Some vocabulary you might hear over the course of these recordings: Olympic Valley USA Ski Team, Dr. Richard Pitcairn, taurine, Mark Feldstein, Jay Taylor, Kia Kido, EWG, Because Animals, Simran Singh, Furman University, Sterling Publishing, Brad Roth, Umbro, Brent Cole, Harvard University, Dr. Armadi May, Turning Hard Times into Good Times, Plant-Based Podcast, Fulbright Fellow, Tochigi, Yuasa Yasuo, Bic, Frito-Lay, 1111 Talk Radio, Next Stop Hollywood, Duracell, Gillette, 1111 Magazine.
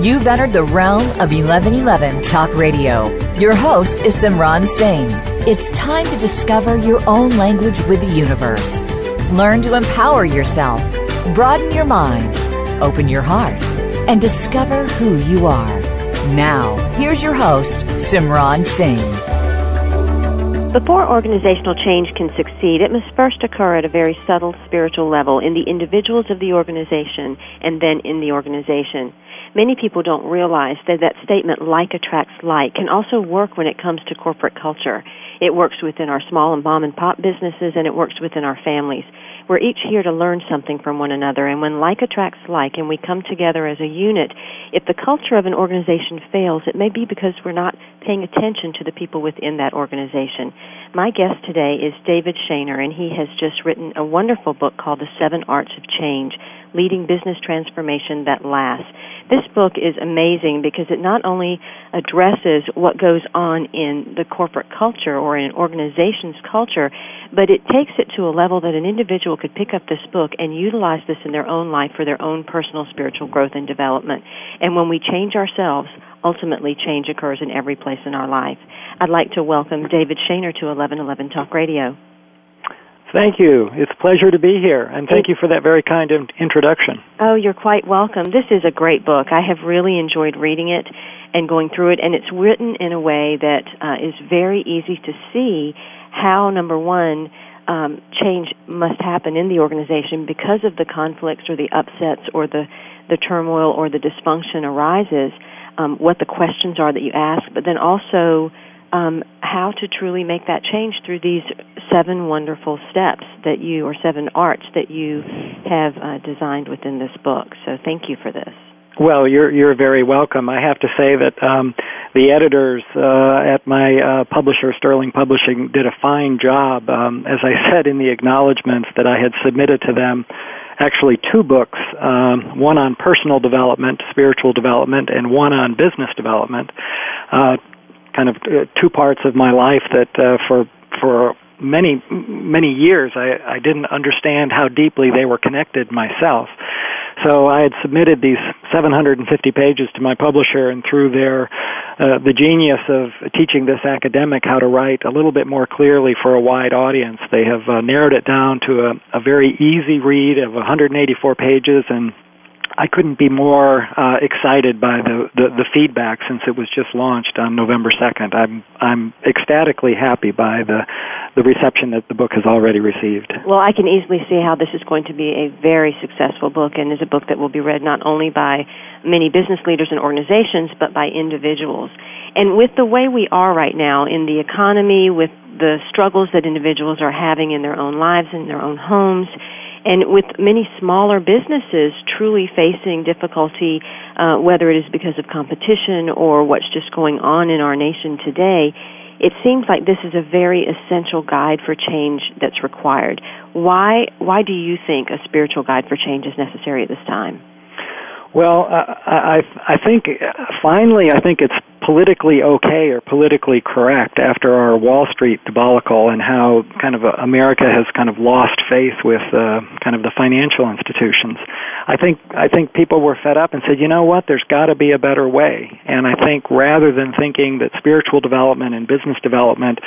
You've entered the realm of 1111 Talk Radio. Your host is Simran Singh. It's time to discover your own language with the universe. Learn to empower yourself, broaden your mind, open your heart, and discover who you are. Now, here's your host, Simran Singh. Before organizational change can succeed, it must first occur at a very subtle spiritual level in the individuals of the organization and then in the organization. Many people don't realize that statement, like attracts like, can also work when it comes to corporate culture. It works within our small and mom-and-pop businesses, and it works within our families. We're each here to learn something from one another, and when like attracts like and we come together as a unit, if the culture of an organization fails, it may be because we're not paying attention to the people within that organization. My guest today is David Shaner, and he has just written a wonderful book called The Seven Arts of Change, Leading Business Transformation That Lasts. This book is amazing because it not only addresses what goes on in the corporate culture or in an organization's culture, but it takes it to a level that an individual could pick up this book and utilize this in their own life for their own personal spiritual growth and development. And when we change ourselves, ultimately change occurs in every place in our life. I'd like to welcome David Shaner to 1111 Talk Radio. Thank you. It's a pleasure to be here, and thank you for that very kind introduction. Oh, you're quite welcome. This is a great book. I have really enjoyed reading it and going through it, and it's written in a way that is very easy to see how, number one, change must happen in the organization because of the conflicts or the upsets or the turmoil or the dysfunction arises, what the questions are that you ask, but then also how to truly make that change through these seven wonderful steps that you, or seven arts that you have designed within this book. So thank you for this. Well, you're very welcome. I have to say that the editors at my publisher, Sterling Publishing, did a fine job. As I said in the acknowledgments that I had submitted to them, actually two books, one on personal development, spiritual development, and one on business development. Kind of two parts of my life that for many years I didn't understand how deeply they were connected myself. So I had submitted these 750 pages to my publisher, and through their the genius of teaching this academic how to write a little bit more clearly for a wide audience, they have narrowed it down to a very easy read of 184 pages, and I couldn't be more excited by the feedback since it was just launched on November 2nd. I'm ecstatically happy by the reception that the book has already received. Well, I can easily see how this is going to be a very successful book and is a book that will be read not only by many business leaders and organizations, but by individuals. And with the way we are right now in the economy, with the struggles that individuals are having in their own lives, in their own homes, and with many smaller businesses truly facing difficulty, whether it is because of competition or what's just going on in our nation today, it seems like this is a very essential guide for change that's required. Why do you think a spiritual guide for change is necessary at this time? Well, I think it's politically okay or politically correct after our Wall Street debacle and how kind of America has kind of lost faith with kind of the financial institutions. I think people were fed up and said, you know what, there's got to be a better way. And I think rather than thinking that spiritual development and business development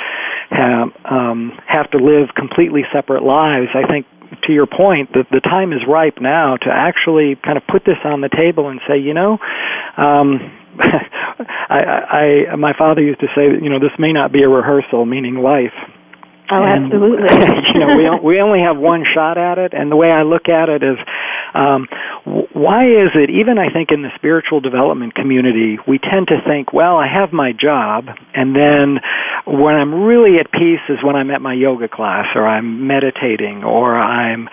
have to live completely separate lives, I think, to your point, that the time is ripe now to actually kind of put this on the table and say, you know, I my father used to say that, you know, this may not be a rehearsal, meaning life. Oh, and, absolutely. You know, we only have one shot at it, and the way I look at it is Why is it, even I think in the spiritual development community, we tend to think, well, I have my job, and then when I'm really at peace is when I'm at my yoga class, or I'm meditating, or I'm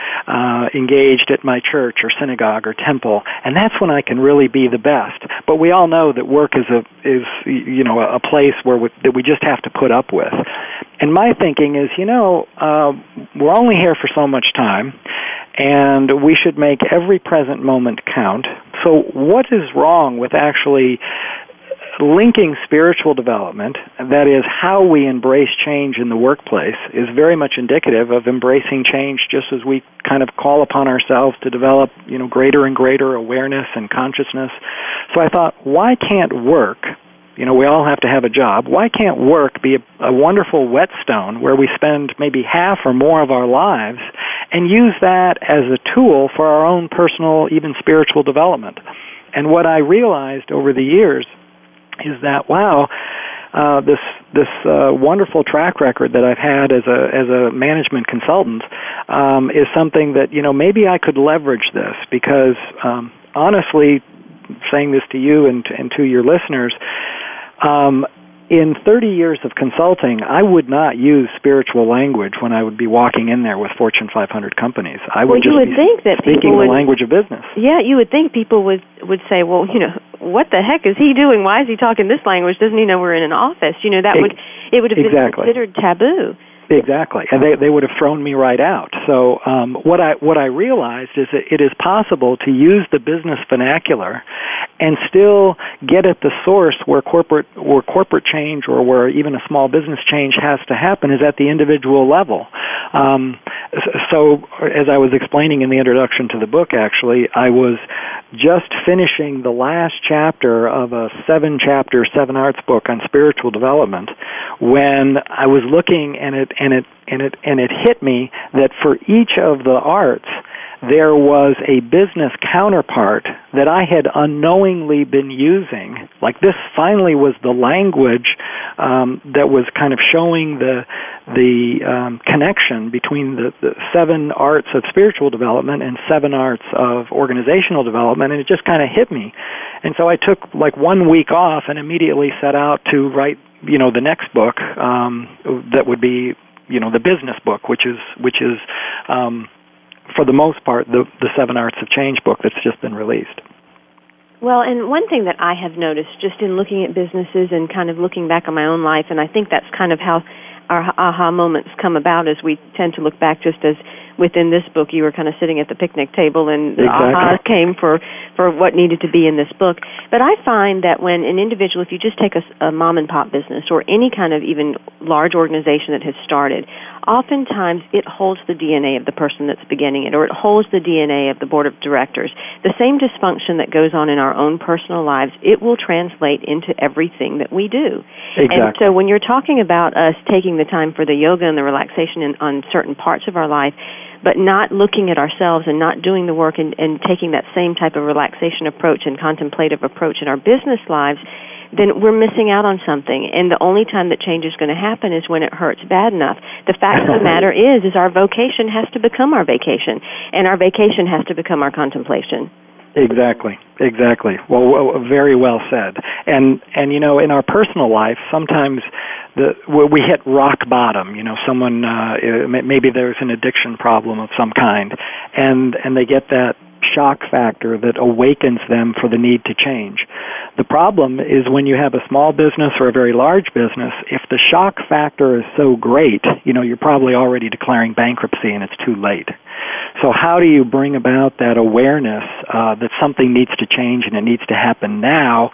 engaged at my church or synagogue or temple, and that's when I can really be the best. But we all know that work is a place where that we just have to put up with. And my thinking is, we're only here for so much time, and we should make every present moment count. So what is wrong with actually linking spiritual development, that is, how we embrace change in the workplace, is very much indicative of embracing change just as we kind of call upon ourselves to develop, greater and greater awareness and consciousness. So I thought, why can't work, we all have to have a job, why can't work be a wonderful whetstone where we spend maybe half or more of our lives and use that as a tool for our own personal, even spiritual development? And what I realized over the years is that, this wonderful track record that I've had as a management consultant is something that, maybe I could leverage this, because honestly, saying this to you and to your listeners, in 30 years of consulting, I would not use spiritual language when I would be walking in there with Fortune 500 companies. I would just be speaking the language of business. Yeah, you would think people would say, well, what the heck is he doing? Why is he talking this language? Doesn't he know we're in an office? It would have been considered taboo. Exactly, and they would have thrown me right out. So what I realized is that it is possible to use the business vernacular and still get at the source where corporate change, or where even a small business change has to happen, is at the individual level. So as I was explaining in the introduction to the book, actually, I was just finishing the last chapter of a 7-chapter, 7 Arts book on spiritual development when I was looking, and it hit me that for each of the arts, there was a business counterpart that I had unknowingly been using. Like, this finally was the language that was kind of showing the connection between the 7 Arts of spiritual development and 7 Arts of organizational development, and it just kind of hit me. And so I took 1 week off and immediately set out to write, the next book that would be, the business book, which is for the most part, the 7 Arts of Change book that's just been released. Well, and one thing that I have noticed just in looking at businesses and kind of looking back on my own life, and I think that's kind of how our aha moments come about, is we tend to look back, just as within this book you were kind of sitting at the picnic table and the aha came for what needed to be in this book. But I find that when an individual, if you just take a mom-and-pop business or any kind of even large organization that has started, oftentimes it holds the DNA of the person that's beginning it, or it holds the DNA of the board of directors. The same dysfunction that goes on in our own personal lives, it will translate into everything that we do. Exactly. And so when you're talking about us taking the time for the yoga and the relaxation on certain parts of our life, but not looking at ourselves and not doing the work and taking that same type of relaxation approach and contemplative approach in our business lives, then we're missing out on something. And the only time that change is going to happen is when it hurts bad enough. The fact of the matter is our vocation has to become our vacation, and our vacation has to become our contemplation. Exactly. Well, very well said. And in our personal life, sometimes we hit rock bottom. Someone maybe there's an addiction problem of some kind, and they get that shock factor that awakens them for the need to change. The problem is when you have a small business or a very large business, if the shock factor is so great, you're probably already declaring bankruptcy and it's too late. So how do you bring about that awareness that something needs to change and it needs to happen now?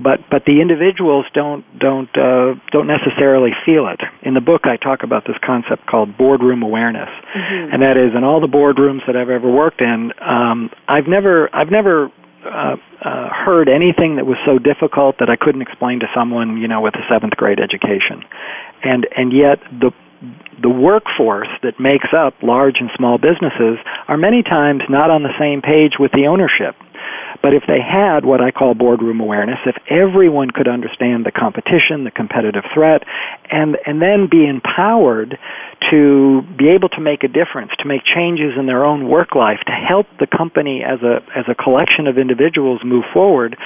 But the individuals don't necessarily feel it. In the book, I talk about this concept called boardroom awareness, mm-hmm. and that is, in all the boardrooms that I've ever worked in, I've never heard anything that was so difficult that I couldn't explain to someone, with a 7th grade education, and yet the workforce that makes up large and small businesses are many times not on the same page with the ownership. But if they had what I call boardroom awareness, if everyone could understand the competition, the competitive threat, and then be empowered to be able to make a difference, to make changes in their own work life, to help the company as a collection of individuals move forward,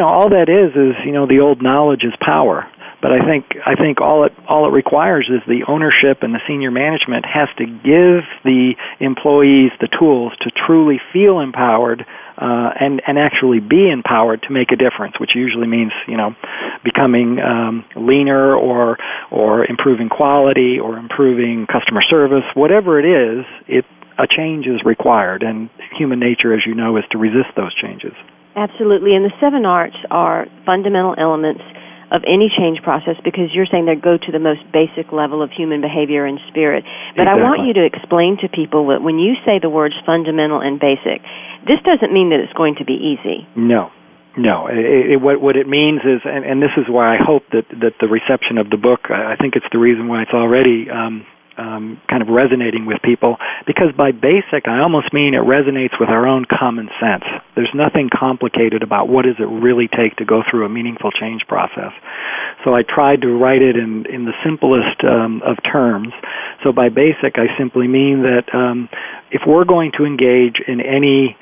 all that is, the old knowledge is power. But I think all it requires is the ownership, and the senior management has to give the employees the tools to truly feel empowered and actually be empowered to make a difference, which usually means becoming leaner or improving quality or improving customer service. Whatever it is, a change is required, and human nature, as you know, is to resist those changes. Absolutely, and the seven arts are fundamental elements of any change process, because you're saying they go to the most basic level of human behavior and spirit. But exactly. I want you to explain to people that when you say the words fundamental and basic, this doesn't mean that it's going to be easy. No. What it means is, and this is why I hope that the reception of the book, I think it's the reason why it's already kind of resonating with people, because by basic I almost mean it resonates with our own common sense. There's nothing complicated about what does it really take to go through a meaningful change process. So I tried to write it in the simplest of terms. So by basic I simply mean that if we're going to engage in any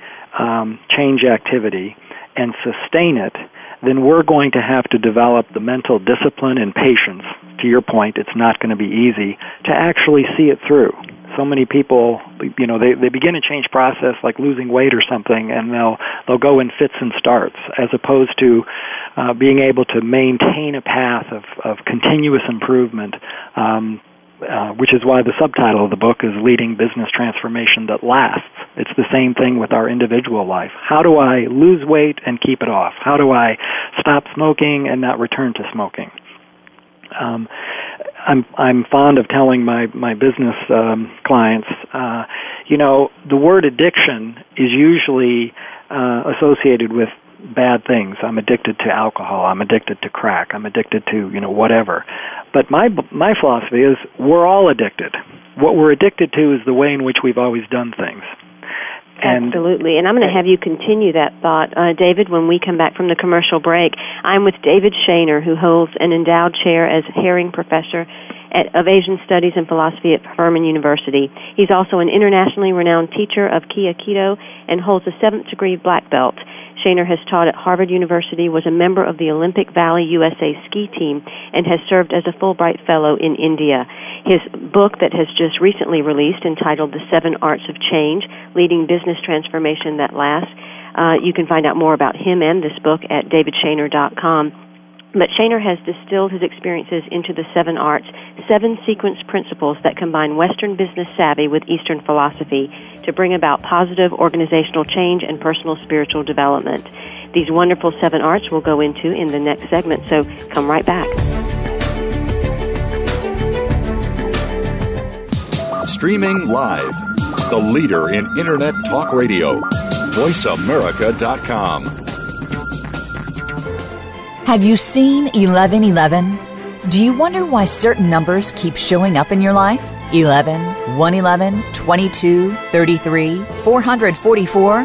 change activity and sustain it, then we're going to have to develop the mental discipline and patience. To your point, it's not going to be easy to actually see it through. So many people, they begin a change process like losing weight or something, and they'll go in fits and starts, as opposed to being able to maintain a path of continuous improvement, which is why the subtitle of the book is Leading Business Transformation That Lasts. It's the same thing with our individual life. How do I lose weight and keep it off? How do I stop smoking and not return to smoking? I'm fond of telling my business clients, the word addiction is usually associated with bad things. I'm addicted to alcohol. I'm addicted to crack. I'm addicted to whatever. But my philosophy is we're all addicted. What we're addicted to is the way in which we've always done things. Absolutely, and I'm going to have you continue that thought, David, when we come back from the commercial break. I'm with David Shaner, who holds an endowed chair as Herring Professor of Asian Studies and Philosophy at Furman University. He's also an internationally renowned teacher of Kia Kido and holds a seventh degree black belt. Shaner has taught at Harvard University, was a member of the Olympic Valley USA Ski Team, and has served as a Fulbright Fellow in India. His book that has just recently released, entitled The Seven Arts of Change, Leading Business Transformation That Lasts, you can find out more about him and this book at davidshaner.com. But Shaner has distilled his experiences into the seven arts, seven sequence principles that combine Western business savvy with Eastern philosophy to bring about positive organizational change and personal spiritual development. These wonderful seven arts we'll go into in the next segment, so come right back. Streaming live, the leader in Internet Talk Radio, voiceamerica.com. Have you seen 1111? Do you wonder why certain numbers keep showing up in your life? 11, 111, 22, 33, 444.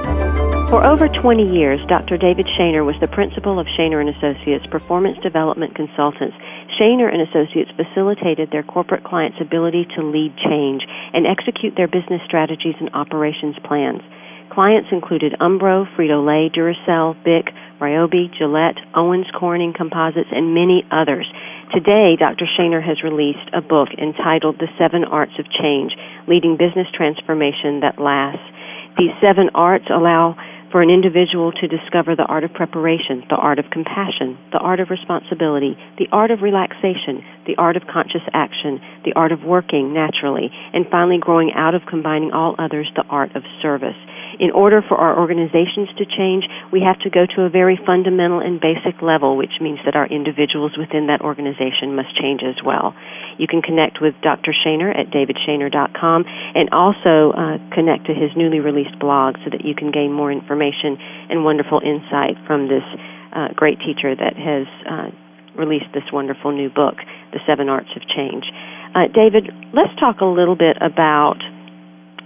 For over 20 years, Dr. David Shaner was the principal of Shaner & Associates Performance Development Consultants. Shaner & Associates facilitated their corporate clients' ability to lead change and execute their business strategies and operations plans. Clients included Umbro, Frito-Lay, Duracell, Bic, Ryobi, Gillette, Owens Corning Composites, and many others. Today, Dr. Shaner has released a book entitled The Seven Arts of Change, Leading Business Transformation That Lasts. These seven arts allow for an individual to discover the art of preparation, the art of compassion, the art of responsibility, the art of relaxation, the art of conscious action, the art of working naturally, and finally growing out of combining all others, the art of service. In order for our organizations to change, we have to go to a very fundamental and basic level, which means that our individuals within that organization must change as well. You can connect with Dr. Shaner at davidshaner.com and also connect to his newly released blog so that you can gain more information and wonderful insight from this great teacher that has released this wonderful new book, The Seven Arts of Change. David, let's talk a little bit about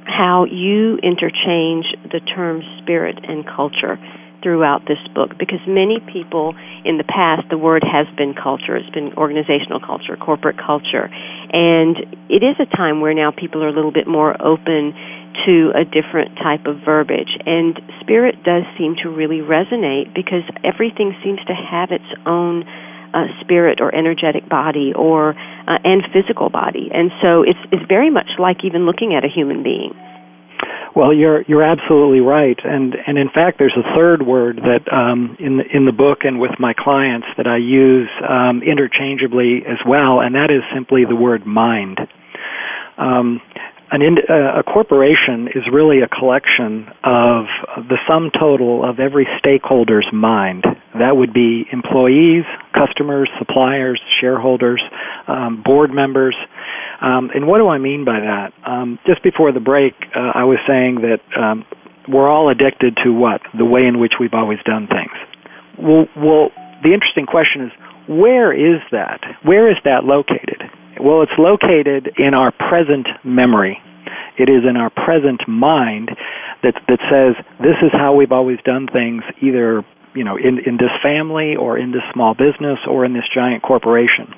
how you interchange the terms spirit and culture throughout this book, because many people in the past, the word has been culture. It's been organizational culture, corporate culture. And it is a time where now people are a little bit more open to a different type of verbiage. And spirit does seem to really resonate because everything seems to have its own spirit or energetic body or and physical body. And so it's very much like even looking at a human being. Well, you're absolutely right, and in fact, there's a third word that in the book and with my clients that I use interchangeably as well, and that is simply the word mind. A corporation is really a collection of the sum total of every stakeholder's mind. That would be employees, customers, suppliers, shareholders, board members. And what do I mean by that? Just before the break, I was saying that we're all addicted to what? The way in which we've always done things. Well, the interesting question is, where is that? Where is that located? Well, it's located in our present memory. It is in our present mind that says, this is how we've always done things, either in this family or in this small business or in this giant corporation.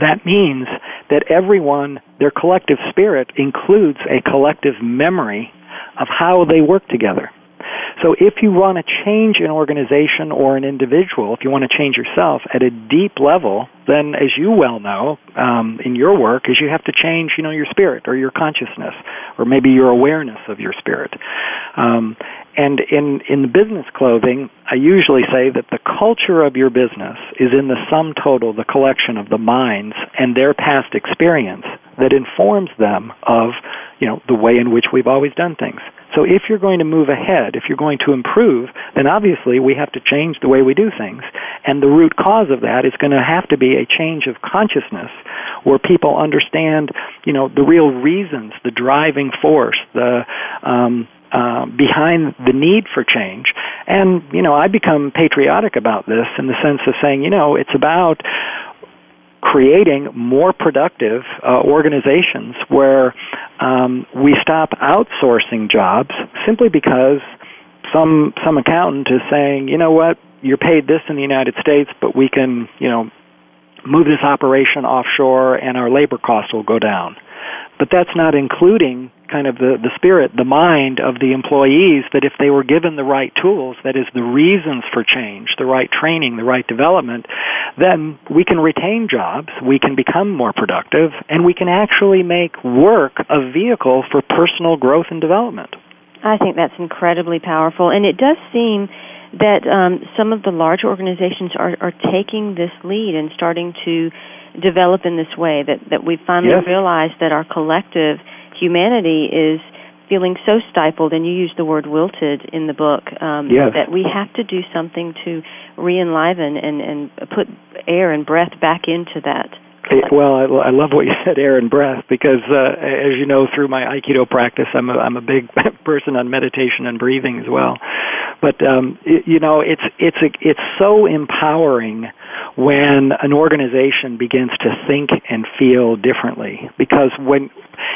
That means that everyone, their collective spirit includes a collective memory of how they work together. So if you want to change an organization or an individual, if you want to change yourself at a deep level, then as you well know in your work, is you have to change your spirit or your consciousness or maybe your awareness of your spirit. And in the business clothing, I usually say that the culture of your business is in the sum total, the collection of the minds and their past experience that informs them of the way in which we've always done things. So if you're going to move ahead, if you're going to improve, then obviously we have to change the way we do things. And the root cause of that is going to have to be a change of consciousness where people understand, the real reasons, the driving force, the behind the need for change. And, I become patriotic about this in the sense of saying, it's about creating more productive organizations where we stop outsourcing jobs simply because some accountant is saying, you know what, you're paid this in the United States, but we can, you know, move this operation offshore and our labor costs will go down. But that's not including kind of the spirit, the mind of the employees, that if they were given the right tools, that is the reasons for change, the right training, the right development, then we can retain jobs, we can become more productive, and we can actually make work a vehicle for personal growth and development. I think that's incredibly powerful, and it does seem that some of the large organizations are taking this lead and starting to develop in this way, that we finally realize that our collective humanity is feeling so stifled, and you use the word wilted in the book, that we have to do something to re-enliven and put air and breath back into that. Well, I love what you said, air and breath, because as you know, through my Aikido practice, I'm a big person on meditation and breathing as well. But it's so empowering when an organization begins to think and feel differently, because when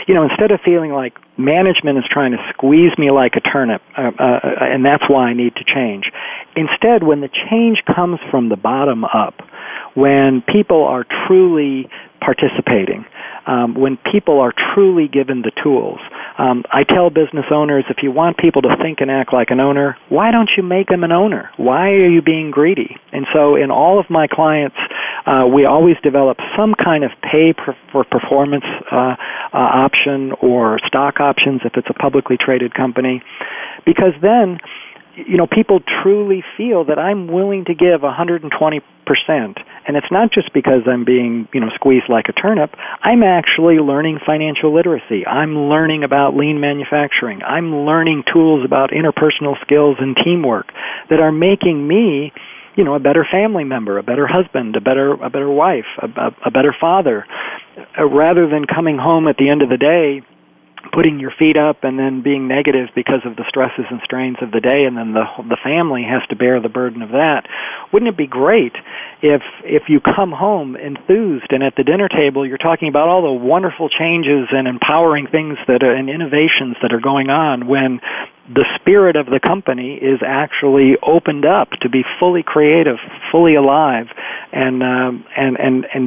instead of feeling like management is trying to squeeze me like a turnip, and that's why I need to change, instead, when the change comes from the bottom up, when people are truly participating, when people are truly given the tools. I tell business owners, if you want people to think and act like an owner, why don't you make them an owner? Why are you being greedy? And so in all of my clients, we always develop some kind of pay for performance option or stock options if it's a publicly traded company, because then people truly feel that I'm willing to give 120%, and it's not just because I'm being, squeezed like a turnip. I'm actually learning financial literacy. I'm learning about lean manufacturing. I'm learning tools about interpersonal skills and teamwork that are making me, a better family member, a better husband, a better wife, a better father, rather than coming home at the end of the day, putting your feet up and then being negative because of the stresses and strains of the day, and then the family has to bear the burden of that. Wouldn't it be great if you come home enthused and at the dinner table you're talking about all the wonderful changes and empowering things and innovations that are going on, when the spirit of the company is actually opened up to be fully creative, fully alive, and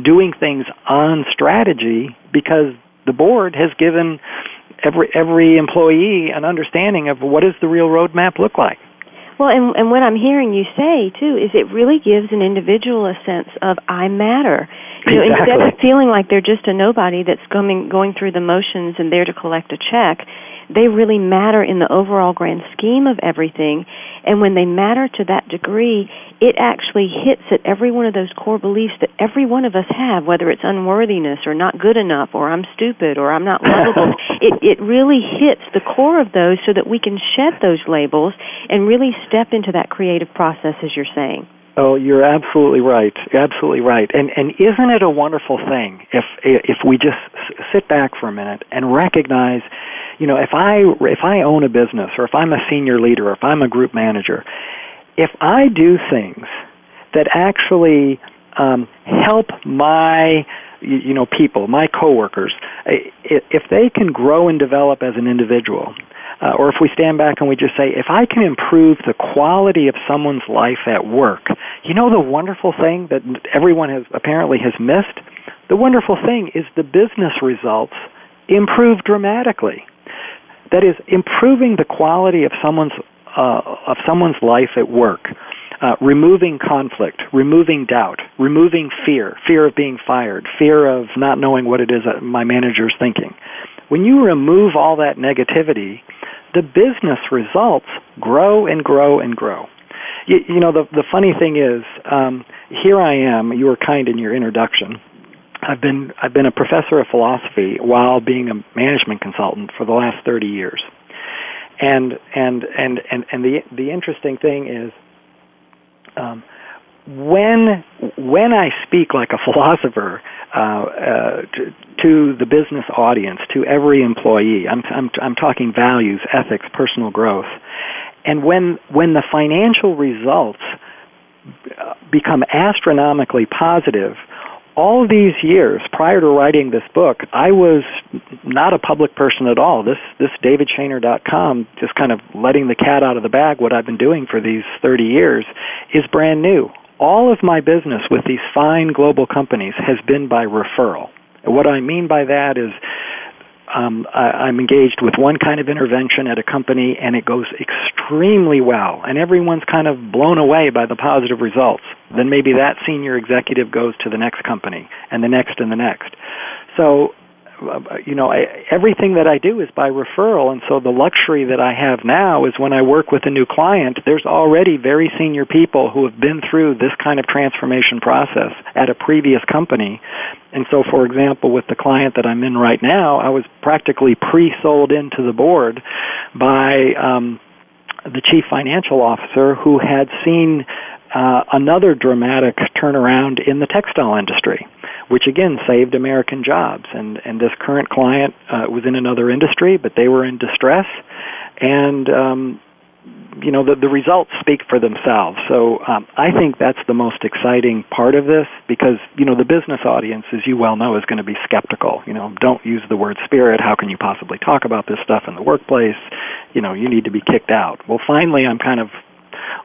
doing things on strategy, because the board has given every employee an understanding of what does the real roadmap look like. Well, and what I'm hearing you say, too, is it really gives an individual a sense of I matter. Exactly. Instead of feeling like they're just a nobody that's going through the motions and there to collect a check, they really matter in the overall grand scheme of everything. And when they matter to that degree, it actually hits at every one of those core beliefs that every one of us have, whether it's unworthiness or not good enough or I'm stupid or I'm not lovable. It really hits the core of those so that we can shed those labels and really step into that creative process, as you're saying. Oh, you're absolutely right. Absolutely right. And isn't it a wonderful thing if we just sit back for a minute and recognize, if I own a business, or if I'm a senior leader, or if I'm a group manager, if I do things that actually help my people, my coworkers, if they can grow and develop as an individual, or if we stand back and we just say, if I can improve the quality of someone's life at work, the wonderful thing that everyone apparently has missed? The wonderful thing is the business results improve dramatically. That is, improving the quality of someone's life at work, removing conflict, removing doubt, removing fear of being fired, fear of not knowing what it is that my manager's thinking. When you remove all that negativity, the business results grow and grow and grow. The funny thing is, here I am. You were kind in your introduction. I've been a professor of philosophy while being a management consultant for the last 30 years. And the interesting thing is, when I speak like a philosopher to the business audience, to every employee, I'm talking values, ethics, personal growth, and when the financial results become astronomically positive, all these years prior to writing this book, I was not a public person at all. This DavidShaner.com, just kind of letting the cat out of the bag, what I've been doing for these 30 years, is brand new. All of my business with these fine global companies has been by referral. And what I mean by that is I'm engaged with one kind of intervention at a company, and it goes extremely well, and everyone's kind of blown away by the positive results. Then maybe that senior executive goes to the next company, and the next, and the next. So, everything that I do is by referral, and so the luxury that I have now is when I work with a new client, there's already very senior people who have been through this kind of transformation process at a previous company. And so, for example, with the client that I'm in right now, I was practically pre-sold into the board by the chief financial officer who had seen another dramatic turnaround in the textile industry, which again saved American jobs. And this current client was in another industry, but they were in distress. And, the results speak for themselves. So I think that's the most exciting part of this because, the business audience, as you well know, is going to be skeptical. Don't use the word spirit. How can you possibly talk about this stuff in the workplace? You need to be kicked out. Well, finally, I'm kind of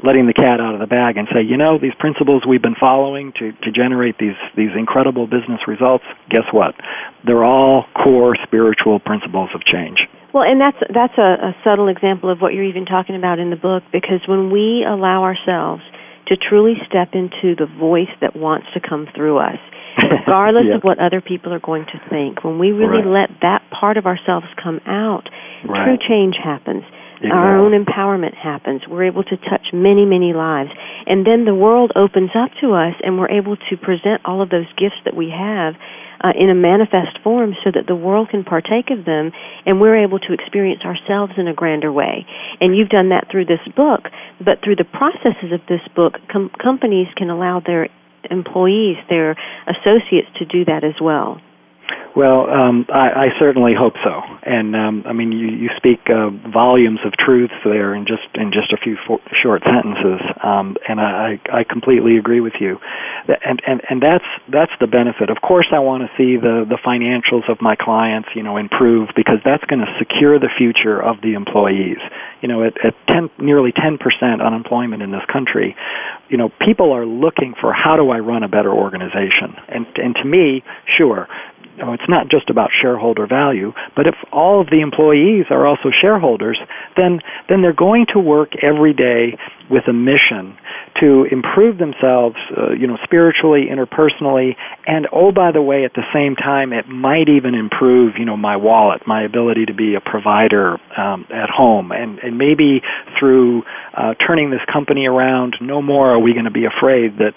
letting the cat out of the bag and say, these principles we've been following to generate these incredible business results, guess what? They're all core spiritual principles of change. Well, and that's a subtle example of what you're even talking about in the book, because when we allow ourselves to truly step into the voice that wants to come through us, regardless of what other people are going to think, when we really let that part of ourselves come out, true change happens. Exactly. Our own empowerment happens. We're able to touch many, many lives. And then the world opens up to us, and we're able to present all of those gifts that we have in a manifest form so that the world can partake of them, and we're able to experience ourselves in a grander way. And you've done that through this book, but through the processes of this book, companies can allow their employees, their associates, to do that as well. Well, I certainly hope so, and you speak volumes of truth there in just a few short sentences, and I completely agree with you, and that's the benefit. Of course, I want to see the financials of my clients, improve because that's going to secure the future of the employees. At nearly 10% unemployment in this country, people are looking for how do I run a better organization, and to me, sure. It's not just about shareholder value, but if all of the employees are also shareholders, then they're going to work every day with a mission to improve themselves, spiritually, interpersonally, and oh, by the way, at the same time, it might even improve, my wallet, my ability to be a provider at home, and maybe through turning this company around, no more are we going to be afraid that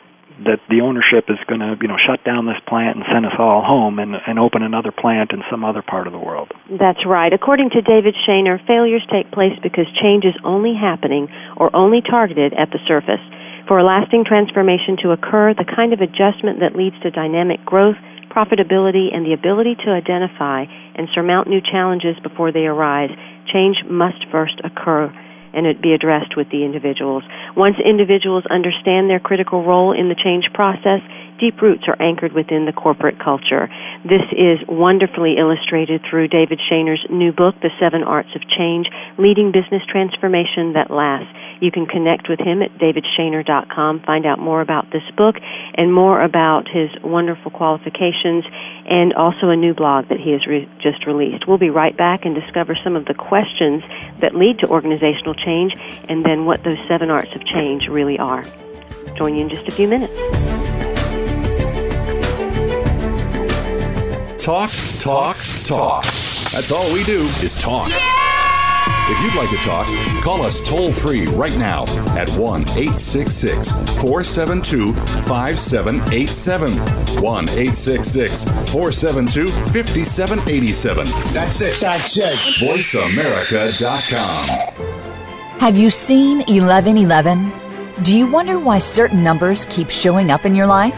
the ownership is going to, shut down this plant and send us all home and open another plant in some other part of the world. That's right. According to David Shaner, failures take place because change is only happening or only targeted at the surface. For a lasting transformation to occur, the kind of adjustment that leads to dynamic growth, profitability, and the ability to identify and surmount new challenges before they arise, change must first occur and it be addressed with the individuals. Once individuals understand their critical role in the change process, deep roots are anchored within the corporate culture. This is wonderfully illustrated through David Shaner's new book, The Seven Arts of Change, Leading Business Transformation That Lasts. You can connect with him at davidshaner.com, find out more about this book and more about his wonderful qualifications and also a new blog that he has just released. We'll be right back and discover some of the questions that lead to organizational change and then what those 7 arts of change really are. Join you in just a few minutes. Talk, talk, talk. That's all we do is talk. Yeah! If you'd like to talk, call us toll-free right now at 1-866-472-5787. 1-866-472-5787. That's it. That's it. VoiceAmerica.com. Have you seen 1111? Do you wonder why certain numbers keep showing up in your life?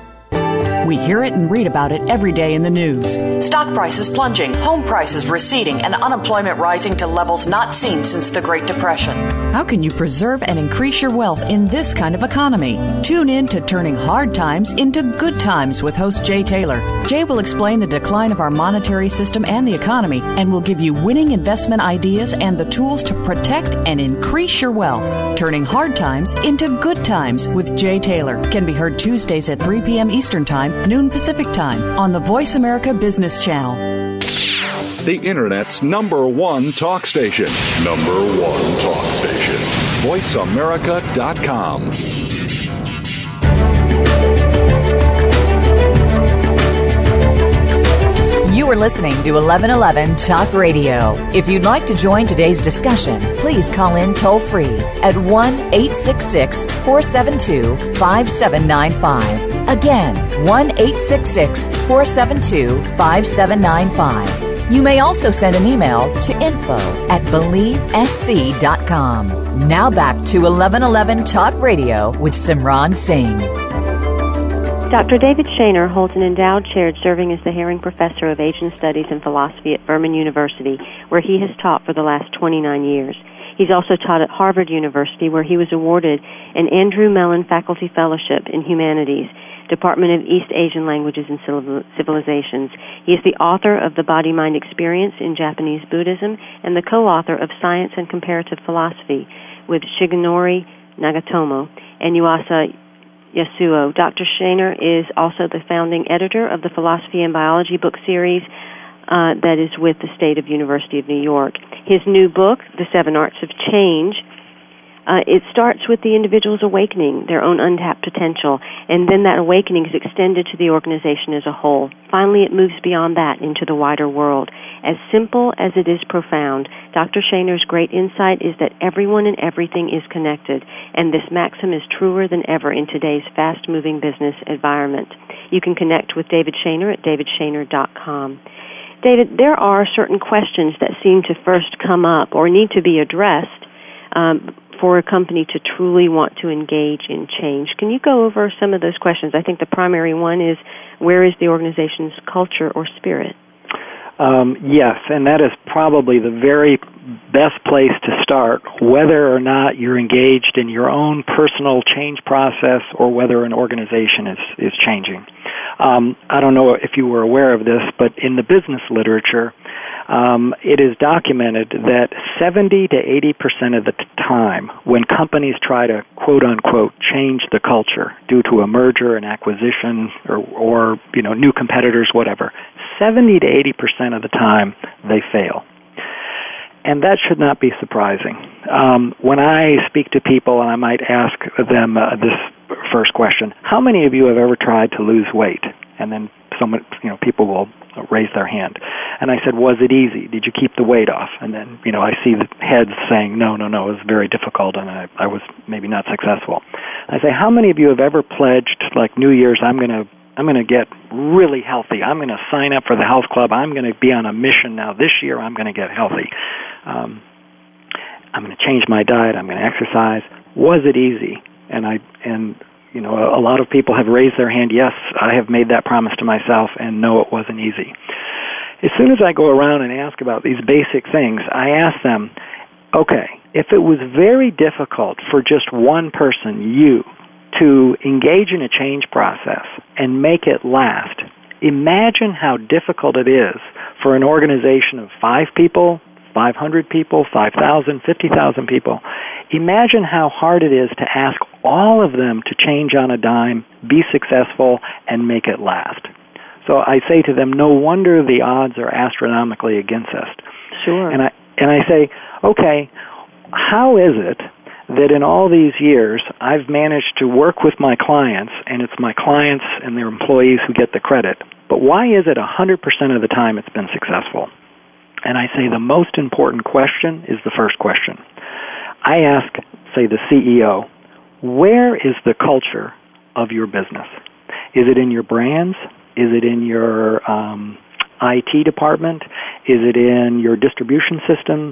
We hear it and read about it every day in the news. Stock prices plunging, home prices receding, and unemployment rising to levels not seen since the Great Depression. How can you preserve and increase your wealth in this kind of economy? Tune in to Turning Hard Times into Good Times with host Jay Taylor. Jay will explain the decline of our monetary system and the economy, and will give you winning investment ideas and the tools to protect and increase your wealth. Turning Hard Times into Good Times with Jay Taylor can be heard Tuesdays at 3 p.m. Eastern Time, noon Pacific Time, on the Voice America Business Channel. The Internet's number one talk station. Number one talk station. VoiceAmerica.com. You are listening to 1111 Talk Radio. If you'd like to join today's discussion, please call in toll-free at 1-866-472-5795. Again, 1-866-472-5795. You may also send an email to info@believesc.com. Now back to 1111 Talk Radio with Simran Singh. Dr. David Shaner holds an endowed chair serving as the Herring Professor of Asian Studies and Philosophy at Furman University, where he has taught for the last 29 years. He's also taught at Harvard University, where he was awarded an Andrew Mellon Faculty Fellowship in Humanities, Department of East Asian Languages and Civilizations. He is the author of The Body-Mind Experience in Japanese Buddhism and the co-author of Science and Comparative Philosophy with Shigenori Nagatomo and Yuasa Yasuo. Dr. Shaner is also the founding editor of the Philosophy and Biology book series that is with the State of University of New York. His new book, The Seven Arts of Change, it starts with the individual's awakening, their own untapped potential, and then that awakening is extended to the organization as a whole. Finally, it moves beyond that into the wider world. As simple as it is profound, Dr. Shaner's great insight is that everyone and everything is connected, and this maxim is truer than ever in today's fast-moving business environment. You can connect with David Shaner at davidshaner.com. David, there are certain questions that seem to first come up or need to be addressed for a company to truly want to engage in change. Can you go over some of those questions? I think the primary one is, where is the organization's culture or spirit? Yes, and that is probably the very best place to start, whether or not you're engaged in your own personal change process or whether an organization is changing. I don't know if you were aware of this, but in the business literature, it is documented that 70 to 80% of the time when companies try to, quote-unquote, change the culture due to a merger, an acquisition, or you know, new competitors, whatever, 70 to 80% of the time they fail. And that should not be surprising. When I speak to people, and I might ask them this first question, how many of you have ever tried to lose weight? And then someone, you know, people will raise their hand. And I said, was it easy? Did you keep the weight off? And then, you know, I see the heads saying, no, it was very difficult, and I was maybe not successful. I say, how many of you have ever pledged, like New Year's, I'm going to get really healthy. I'm going to sign up for the health club. I'm going to be on a mission now. This year, I'm going to get healthy. I'm going to change my diet. I'm going to exercise. Was it easy? And you know, a lot of people have raised their hand. Yes, I have made that promise to myself, and no, it wasn't easy. As soon as I go around and ask about these basic things, I ask them, okay, if it was very difficult for just one person, you, to engage in a change process and make it last, imagine how difficult it is for an organization of 5 people, 500 people, 5,000, 50,000 people. Imagine how hard it is to ask all of them to change on a dime, be successful, and make it last. So I say to them, no wonder the odds are astronomically against us. Sure. And I say, okay, how is it that in all these years I've managed to work with my clients, and it's my clients and their employees who get the credit, but why is it 100% of the time it's been successful? And I say the most important question is the first question. I ask, say, the CEO, where is the culture of your business? Is it in your brands? Is it in your IT department? Is it in your distribution system?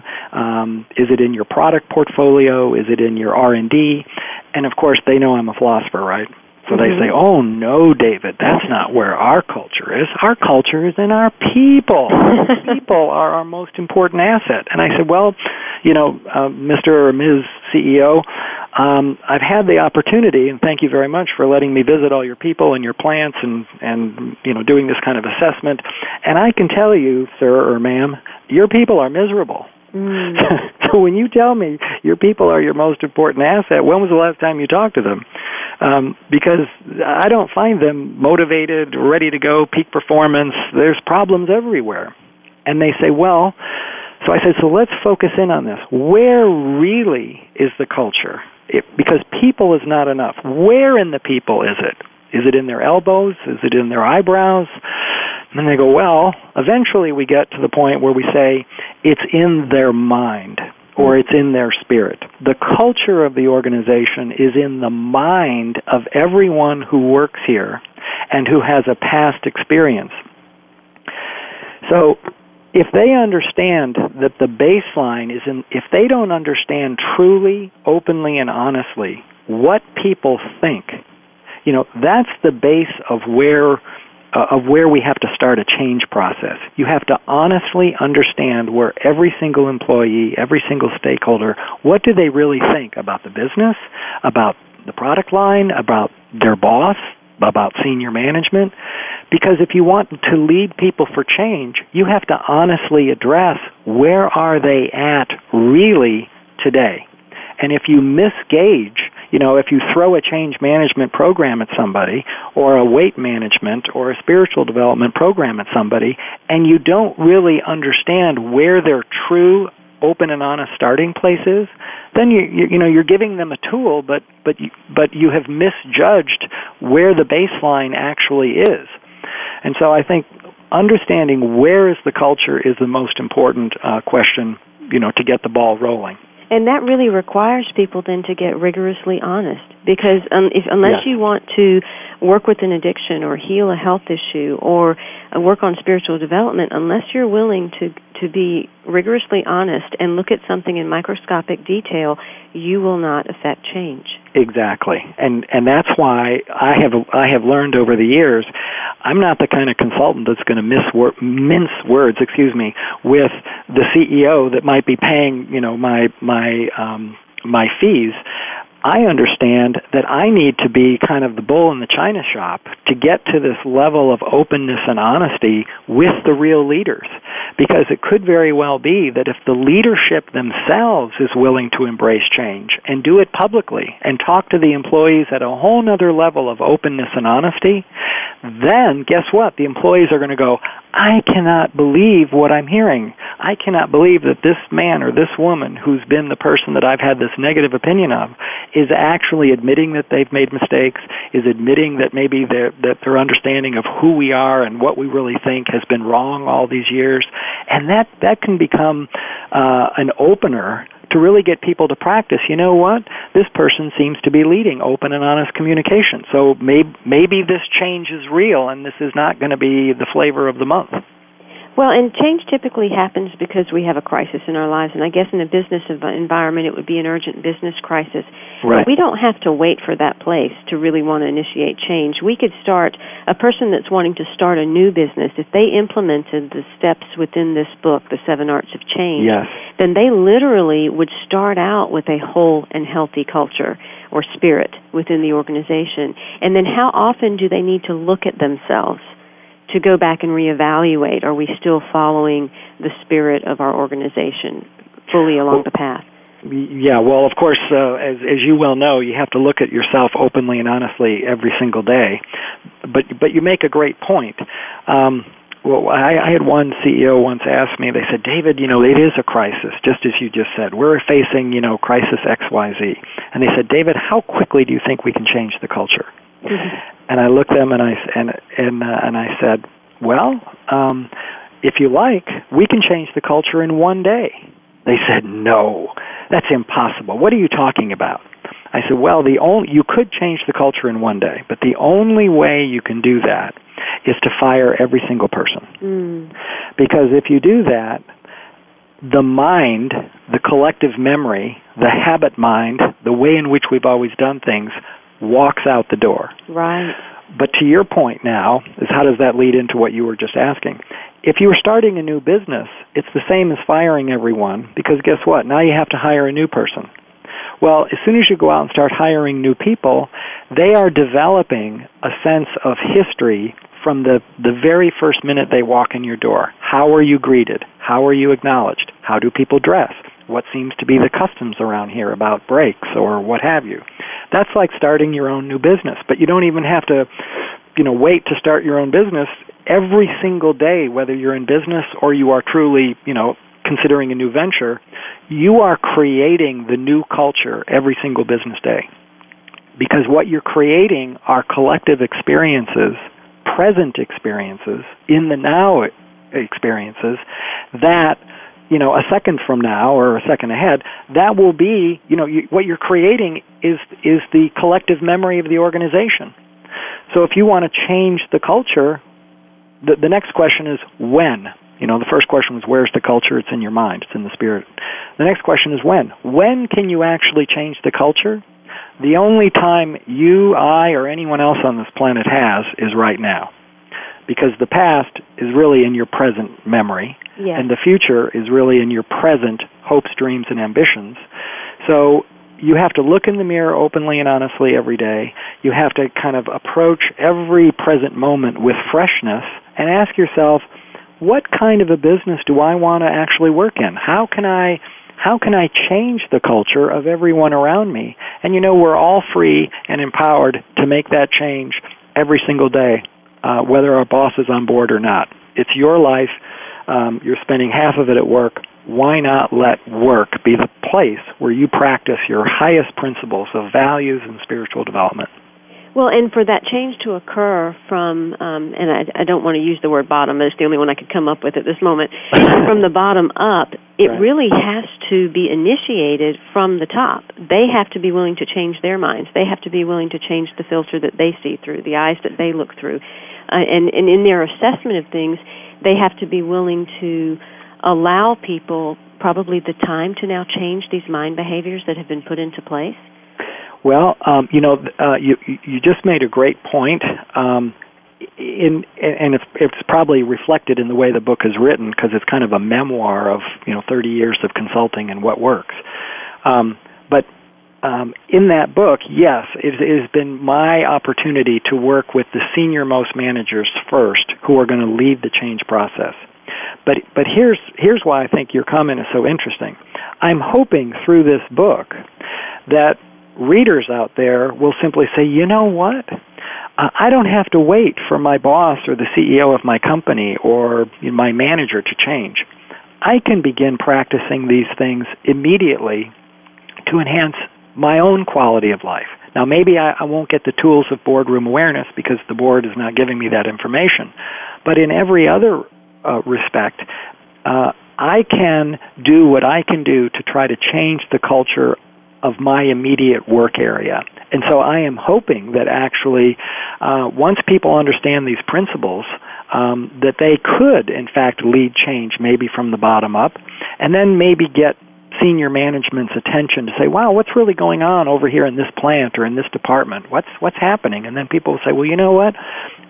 Is it in your product portfolio? Is it in your R&D? And, of course, they know I'm a philosopher, right? So they say, oh, no, David, that's not where our culture is. Our culture is in our people. People are our most important asset. And I said, well, you know, Mr. or Ms. CEO, I've had the opportunity, and thank you very much for letting me visit all your people and your plants and you know, doing this kind of assessment. And I can tell you, sir or ma'am, your people are miserable. Mm. So when you tell me your people are your most important asset, when was the last time you talked to them? Because I don't find them motivated, ready to go, peak performance. There's problems everywhere. And they say, well, so I said, so let's focus in on this. Where really is the culture? Because people is not enough. Where in the people is it? Is it in their elbows? Is it in their eyebrows? And then they go, well, eventually we get to the point where we say it's in their mind or it's in their spirit. The culture of the organization is in the mind of everyone who works here and who has a past experience. So if they understand that the baseline is in, if they don't understand truly, openly, and honestly what people think, you know, that's the base of where we have to start a change process. You have to honestly understand where every single employee, every single stakeholder, what do they really think about the business, about the product line, about their boss, about senior management. Because if you want to lead people for change, you have to honestly address where are they at really today. And if you misgauge, you know, if you throw a change management program at somebody or a weight management or a spiritual development program at somebody and you don't really understand where their true open and honest starting place is, then you know you're giving them a tool but you have misjudged where the baseline actually is. And so I think understanding where is the culture is the most important question, you know, to get the ball rolling. And that really requires people then to get rigorously honest, because unless you want to work with an addiction or heal a health issue or work on spiritual development, unless you're willing to be rigorously honest and look at something in microscopic detail, you will not affect change. Exactly. And that's why I have learned over the years, I'm not the kind of consultant that's going to mince words, with the CEO that might be paying, you know, my fees. I understand that I need to be kind of the bull in the china shop to get to this level of openness and honesty with the real leaders, because it could very well be that if the leadership themselves is willing to embrace change and do it publicly and talk to the employees at a whole nother level of openness and honesty, then guess what? The employees are going to go, I cannot believe what I'm hearing. I cannot believe that this man or this woman who's been the person that I've had this negative opinion of is actually admitting that they've made mistakes, is admitting that maybe their understanding of who we are and what we really think has been wrong all these years. And that can become an opener to really get people to practice. You know what? This person seems to be leading open and honest communication. So maybe this change is real and this is not going to be the flavor of the month. Well, and change typically happens because we have a crisis in our lives, and I guess in a business environment it would be an urgent business crisis. Right. But we don't have to wait for that place to really want to initiate change. We could start, a person that's wanting to start a new business, if they implemented the steps within this book, The Seven Arts of Change, yes, then they literally would start out with a whole and healthy culture or spirit within the organization. And then how often do they need to look at themselves to go back and reevaluate, are we still following the spirit of our organization fully along the path? Yeah, well, of course, as you well know, you have to look at yourself openly and honestly every single day. But you make a great point. Well, I had one CEO once ask me, they said, David, it is a crisis, just as you just said. We're facing, crisis XYZ. And they said, David, how quickly do you think we can change the culture? Mm-hmm. And I looked at them and I said, well, if you like, we can change the culture in one day. They said, no, that's impossible. What are you talking about? I said, well, you could change the culture in one day, but the only way you can do that is to fire every single person. Mm. Because if you do that, the mind, the collective memory, the habit mind, the way in which we've always done things, walks out the door. Right. But to your point now, is how does that lead into what you were just asking? If you were starting a new business, it's the same as firing everyone, because guess what? Now you have to hire a new person. Well, as soon as you go out and start hiring new people, they are developing a sense of history from the very first minute they walk in your door. How are you greeted? How are you acknowledged? How do people dress? What seems to be the customs around here about breaks or what have you? That's like starting your own new business, but you don't even have to, wait to start your own business. Every single day, whether you're in business or you are truly, considering a new venture, you are creating the new culture every single business day. Because what you're creating are collective experiences, present experiences, in the now experiences that a second from now or a second ahead, that will be, what you're creating is the collective memory of the organization. So if you want to change the culture, the next question is when? The first question was, where's the culture? It's in your mind. It's in the spirit. The next question is when? When can you actually change the culture? The only time you, I, or anyone else on this planet has is right now. Because the past is really in your present memory, yeah. And the future is really in your present hopes, dreams, and ambitions. So you have to look in the mirror openly and honestly every day. You have to kind of approach every present moment with freshness and ask yourself, what kind of a business do I want to actually work in? How can I change the culture of everyone around me? And we're all free and empowered to make that change every single day. Whether our boss is on board or not. It's your life. You're spending half of it at work. Why not let work be the place where you practice your highest principles of values and spiritual development? Well, and for that change to occur from, and I don't want to use the word bottom, it's the only one I could come up with at this moment, from the bottom up, it right. really has to be initiated from the top. They have to be willing to change their minds. They have to be willing to change the filter that they see through, the eyes that they look through. And in their assessment of things, they have to be willing to allow people probably the time to now change these mind behaviors that have been put into place. Well, you just made a great point, and it's probably reflected in the way the book is written, because it's kind of a memoir of 30 years of consulting and what works. In that book, yes, it has been my opportunity to work with the senior-most managers first who are going to lead the change process. But here's why I think your comment is so interesting. I'm hoping through this book that readers out there will simply say, you know what? I don't have to wait for my boss or the CEO of my company or my manager to change. I can begin practicing these things immediately to enhance my own quality of life. Now, maybe I won't get the tools of boardroom awareness because the board is not giving me that information. But in every other respect, I can do what I can do to try to change the culture of my immediate work area. And so I am hoping that actually once people understand these principles, that they could, in fact, lead change maybe from the bottom up and then maybe get senior management's attention to say, wow, what's really going on over here in this plant or in this department? What's happening? And then people will say, well, you know what?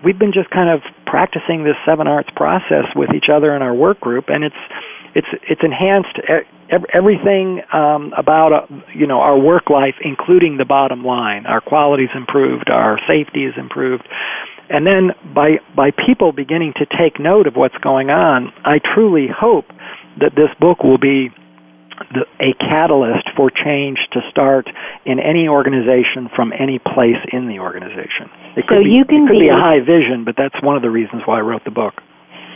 We've been just kind of practicing this 7 Arts process with each other in our work group, and it's enhanced everything about our work life, including the bottom line. Our quality's improved, our safety is improved, And then by people beginning to take note of what's going on, I truly hope that this book will be a catalyst for change to start in any organization from any place in the organization. It could be a high vision, but that's one of the reasons why I wrote the book.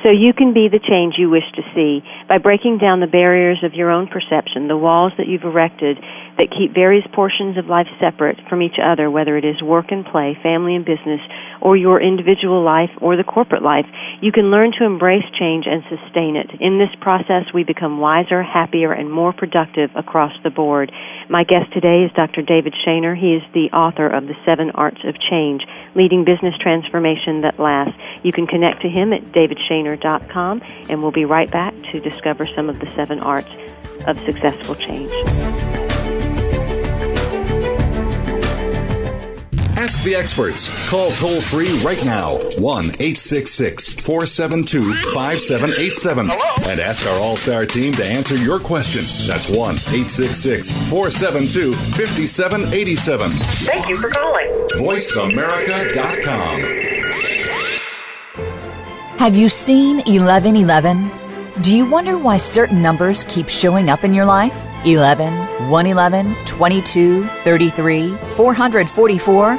So you can be the change you wish to see by breaking down the barriers of your own perception, the walls that you've erected that keep various portions of life separate from each other, whether it is work and play, family and business, or your individual life or the corporate life. You can learn to embrace change and sustain it. In this process, we become wiser, happier, and more productive across the board. My guest today is Dr. David Shaner. He is the author of The Seven Arts of Change, Leading Business Transformation That Lasts. You can connect to him at davidshaner.com, and we'll be right back to discover some of the 7 arts of successful change. Ask the experts. Call toll-free right now, 1-866-472-5787. Hello? And ask our All-Star team to answer your question. That's 1-866-472-5787. Thank you for calling. VoiceAmerica.com. Have you seen 1111? Do you wonder why certain numbers keep showing up in your life? 11, 111, 22, 33, 444.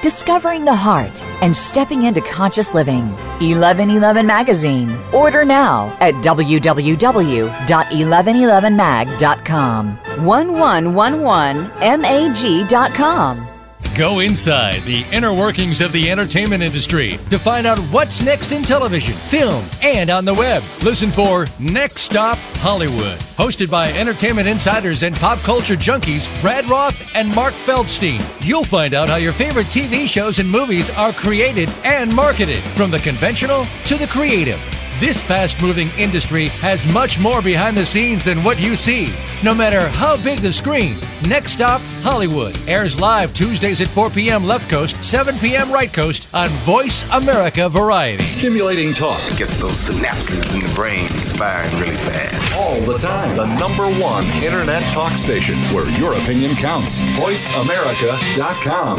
discovering the heart, and stepping into conscious living. 1111 Magazine. Order now at www.1111mag.com. 1111mag.com. Go inside the inner workings of the entertainment industry to find out what's next in television, film, and on the web. Listen for Next Stop Hollywood, hosted by entertainment insiders and pop culture junkies Brad Roth and Mark Feldstein. You'll find out how your favorite TV shows and movies are created and marketed, from the conventional to the creative. This fast-moving industry has much more behind the scenes than what you see. No matter how big the screen, Next Stop Hollywood airs live Tuesdays at 4 p.m. Left Coast, 7 p.m. Right Coast on Voice America Variety. Stimulating talk gets those synapses in the brain firing really fast. All the time. The #1 internet talk station where your opinion counts. VoiceAmerica.com.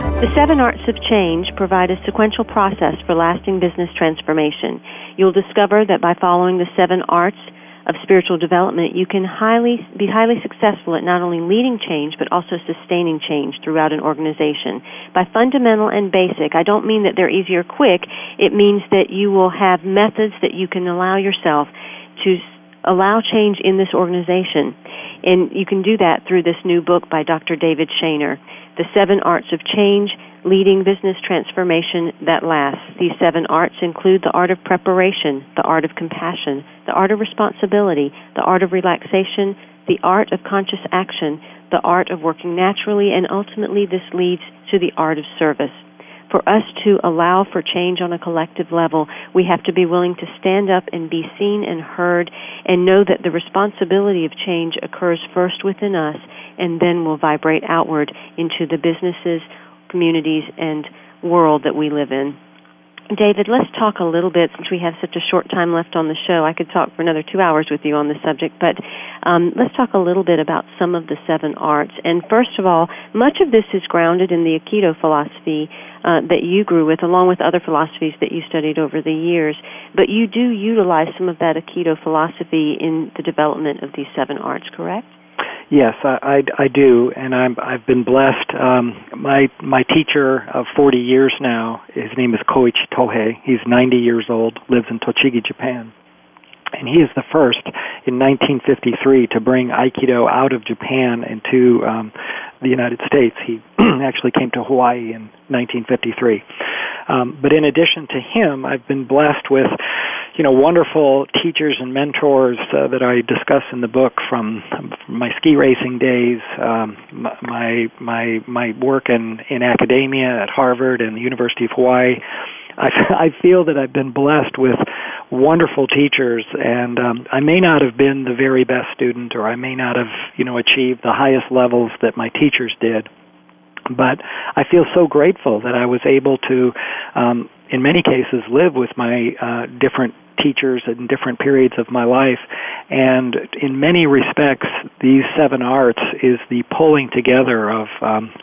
The 7 Arts of Change provide a sequential process for lasting business transformation. You'll discover that by following the 7 arts of spiritual development, you can be highly successful at not only leading change, but also sustaining change throughout an organization. By fundamental and basic, I don't mean that they're easy or quick. It means that you will have methods that you can allow yourself to allow change in this organization. And you can do that through this new book by Dr. David Shaner, The 7 Arts of Change, Leading Business Transformation That Lasts. These 7 arts include the art of preparation, the art of compassion, the art of responsibility, the art of relaxation, the art of conscious action, the art of working naturally, and ultimately this leads to the art of service. For us to allow for change on a collective level, we have to be willing to stand up and be seen and heard, and know that the responsibility of change occurs first within us, and then will vibrate outward into the businesses, communities, and world that we live in. David, let's talk a little bit, since we have such a short time left on the show. I could talk for another 2 hours with you on this subject, but let's talk a little bit about some of the 7 arts. And first of all, much of this is grounded in the Aikido philosophy that you grew with, along with other philosophies that you studied over the years. But you do utilize some of that Aikido philosophy in the development of these 7 arts, correct? Yes, I do, and I've been blessed. My teacher of 40 years now, his name is Koichi Tohei. He's 90 years old, lives in Tochigi, Japan. And he is the first in 1953 to bring Aikido out of Japan into the United States. He actually came to Hawaii in 1953. But in addition to him, I've been blessed with, wonderful teachers and mentors that I discuss in the book, from my ski racing days, my work in academia at Harvard and the University of Hawaii. I feel that I've been blessed with wonderful teachers, and I may not have been the very best student, or I may not have, achieved the highest levels that my teachers did, but I feel so grateful that I was able to, in many cases, live with my different teachers in different periods of my life. And in many respects, these seven arts is the pulling together of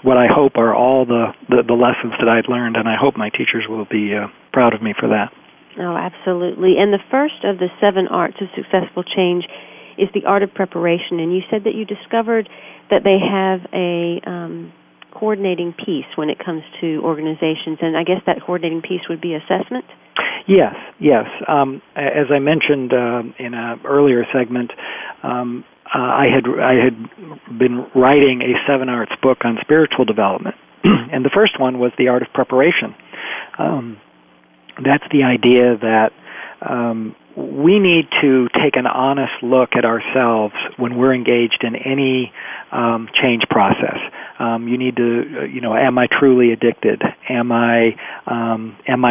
what I hope are all the lessons that I've learned, and I hope my teachers will be proud of me for that. Oh, absolutely. And the first of the seven arts of successful change is the art of preparation. And you said that you discovered that they have a coordinating piece when it comes to organizations, and I guess that coordinating piece would be assessment? Yes. As I mentioned in an earlier segment, I had been writing a seven arts book on spiritual development, and the first one was the art of preparation. That's the idea that we need to take an honest look at ourselves when we're engaged in any change process. You need to, am I truly addicted? Am I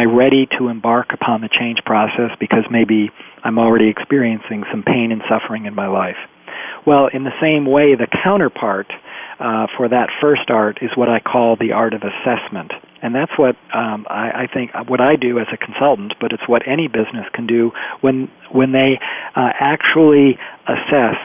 ready to embark upon the change process because maybe I'm already experiencing some pain and suffering in my life? Well, in the same way, the counterpart for that first art is what I call the art of assessment. And that's what I think what I do as a consultant, but it's what any business can do when they actually assess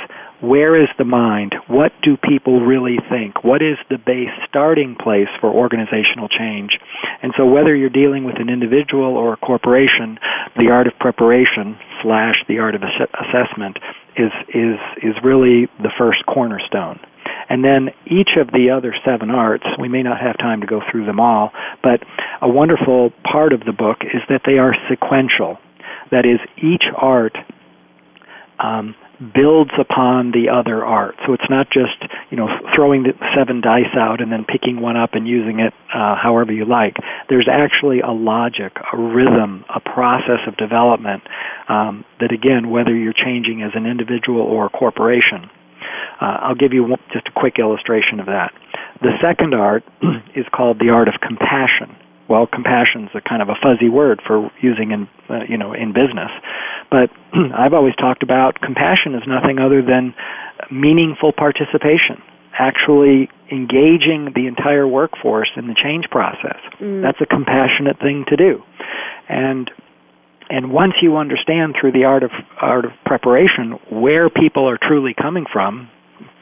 where is the mind, what do people really think, what is the base starting place for organizational change. And so whether you're dealing with an individual or a corporation, the art of preparation / the art of assessment is really the first cornerstone. And then each of the other seven arts, we may not have time to go through them all, but a wonderful part of the book is that they are sequential. That is, each art builds upon the other art. So it's not just, throwing the seven dice out and then picking one up and using it however you like. There's actually a logic, a rhythm, a process of development that, again, whether you're changing as an individual or a corporation. I'll give you just a quick illustration of that. The second art is called the art of compassion. Well, compassion's a kind of a fuzzy word for using in in business, but I've always talked about compassion as nothing other than meaningful participation, actually engaging the entire workforce in the change process. That's a compassionate thing to do, And once you understand through the art of preparation where people are truly coming from,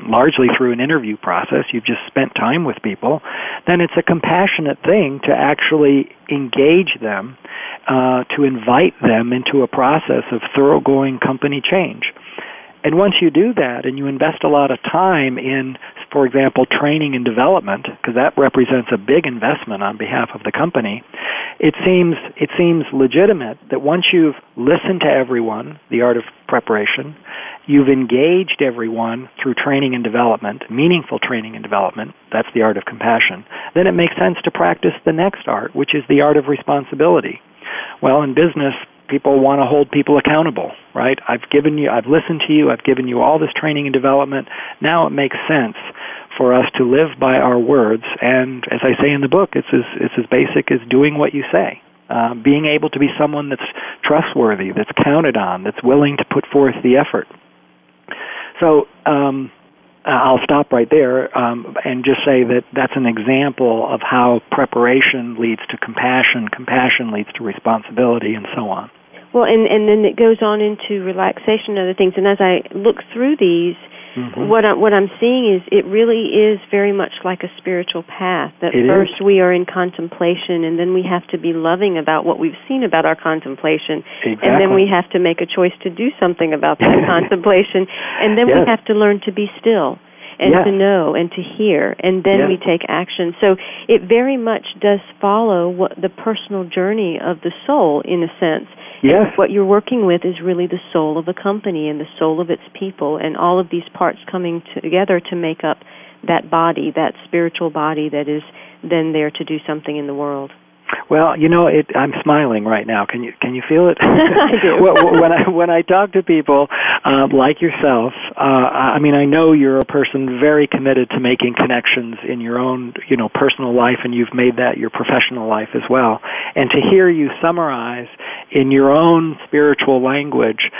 largely through an interview process, you've just spent time with people, then it's a compassionate thing to actually engage them, to invite them into a process of thoroughgoing company change. And once you do that and you invest a lot of time in, for example, training and development, because that represents a big investment on behalf of the company, it seems legitimate that once you've listened to everyone, the art of preparation, you've engaged everyone through training and development, meaningful training and development, that's the art of compassion, then it makes sense to practice the next art, which is the art of responsibility. Well, in business, people want to hold people accountable, right? I've listened to you, I've given you all this training and development. Now it makes sense for us to live by our words, and as I say in the book, it's as basic as doing what you say. Being able to be someone that's trustworthy, that's counted on, that's willing to put forth the effort. So I'll stop right there and just say that that's an example of how preparation leads to compassion, compassion leads to responsibility, and so on. Well, and then it goes on into relaxation and other things. And as I look through these, what I'm seeing is it really is very much like a spiritual path. That it first is. We are in contemplation, and then we have to be loving about what we've seen about our contemplation. Exactly. And then we have to make a choice to do something about that contemplation. And then we have to learn to be still. and to know and to hear, and then we take action. So it very much does follow what the personal journey of the soul, in a sense. Yes. What you're working with is really the soul of a company and the soul of its people, and all of these parts coming together to make up that body, that spiritual body that is then there to do something in the world. Well, you know, I'm smiling right now. Can you feel it? I do. When I talk to people like yourself, I mean, I know you're a person very committed to making connections in your own, you know, personal life, and you've made that your professional life as well. And to hear you summarize in your own spiritual language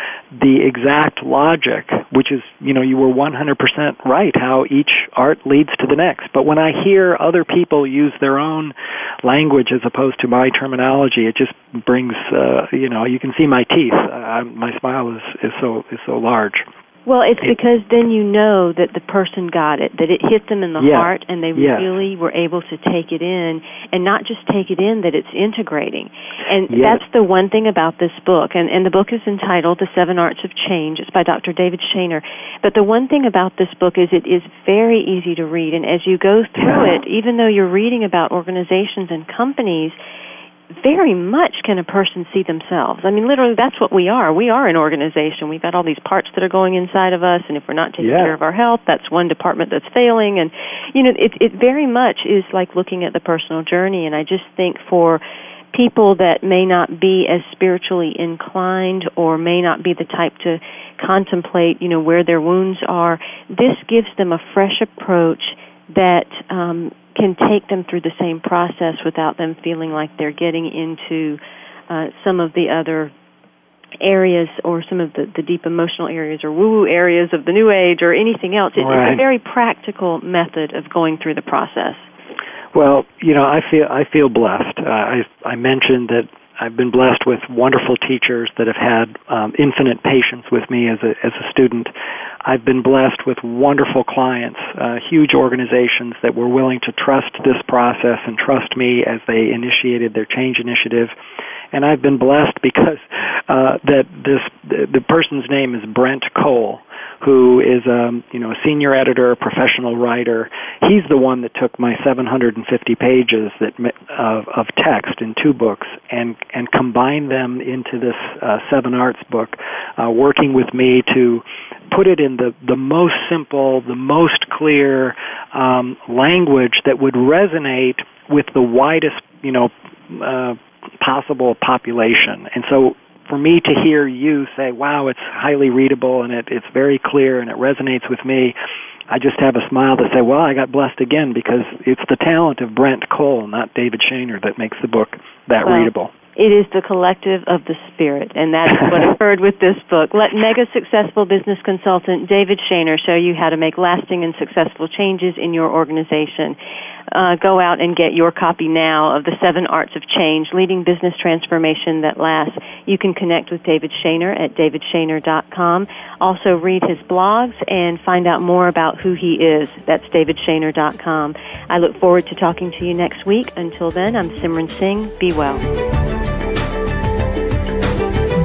the exact logic, which is, you know, you were 100% right, how each art leads to the next. But when I hear other people use their own language as opposed to my terminology, it just brings, you know, you can see my teeth. My smile is so large. Well, it's because then you know that the person got it, that it hit them in the heart, and they really were able to take it in, and not just take it in, that it's integrating. And that's the one thing about this book. And the book is entitled The Seven Arts of Change. It's by Dr. David Shaner. But the one thing about this book is it is very easy to read. And as you go through it, even though you're reading about organizations and companies, very much can a person see themselves. I mean, literally, that's what we are. We are an organization. We've got all these parts that are going inside of us, and if we're not taking care of our health, that's one department that's failing. And, you know, it very much is like looking at the personal journey, and I just think for people that may not be as spiritually inclined or may not be the type to contemplate, you know, where their wounds are, this gives them a fresh approach that can take them through the same process without them feeling like they're getting into some of the other areas or some of the deep emotional areas or woo-woo areas of the New Age or anything else. It's a very practical method of going through the process. Well, you know, I feel blessed. I mentioned that I've been blessed with wonderful teachers that have had infinite patience with me as a student. I've been blessed with wonderful clients, huge organizations that were willing to trust this process and trust me as they initiated their change initiative. And I've been blessed because the person's name is Brent Cole, who is a senior editor, a professional writer. He's the one that took my 750 pages of text in two books and combined them into this Seven Arts book, working with me to put it in the most simple, the most clear language that would resonate with the widest, you know, possible population. And so for me to hear you say, wow, it's highly readable and it's very clear and it resonates with me, I just have a smile to say, well, I got blessed again, because it's the talent of Brent Cole, not David Shaner, that makes the book that readable. It is the collective of the spirit, and that's what occurred with this book. Let mega-successful business consultant David Shaner show you how to make lasting and successful changes in your organization. Go out and get your copy now of The Seven Arts of Change, Leading Business Transformation That Lasts. You can connect with David Shaner at davidshaner.com. Also read his blogs and find out more about who he is. That's davidshaner.com. I look forward to talking to you next week. Until then, I'm Simran Singh. Be well.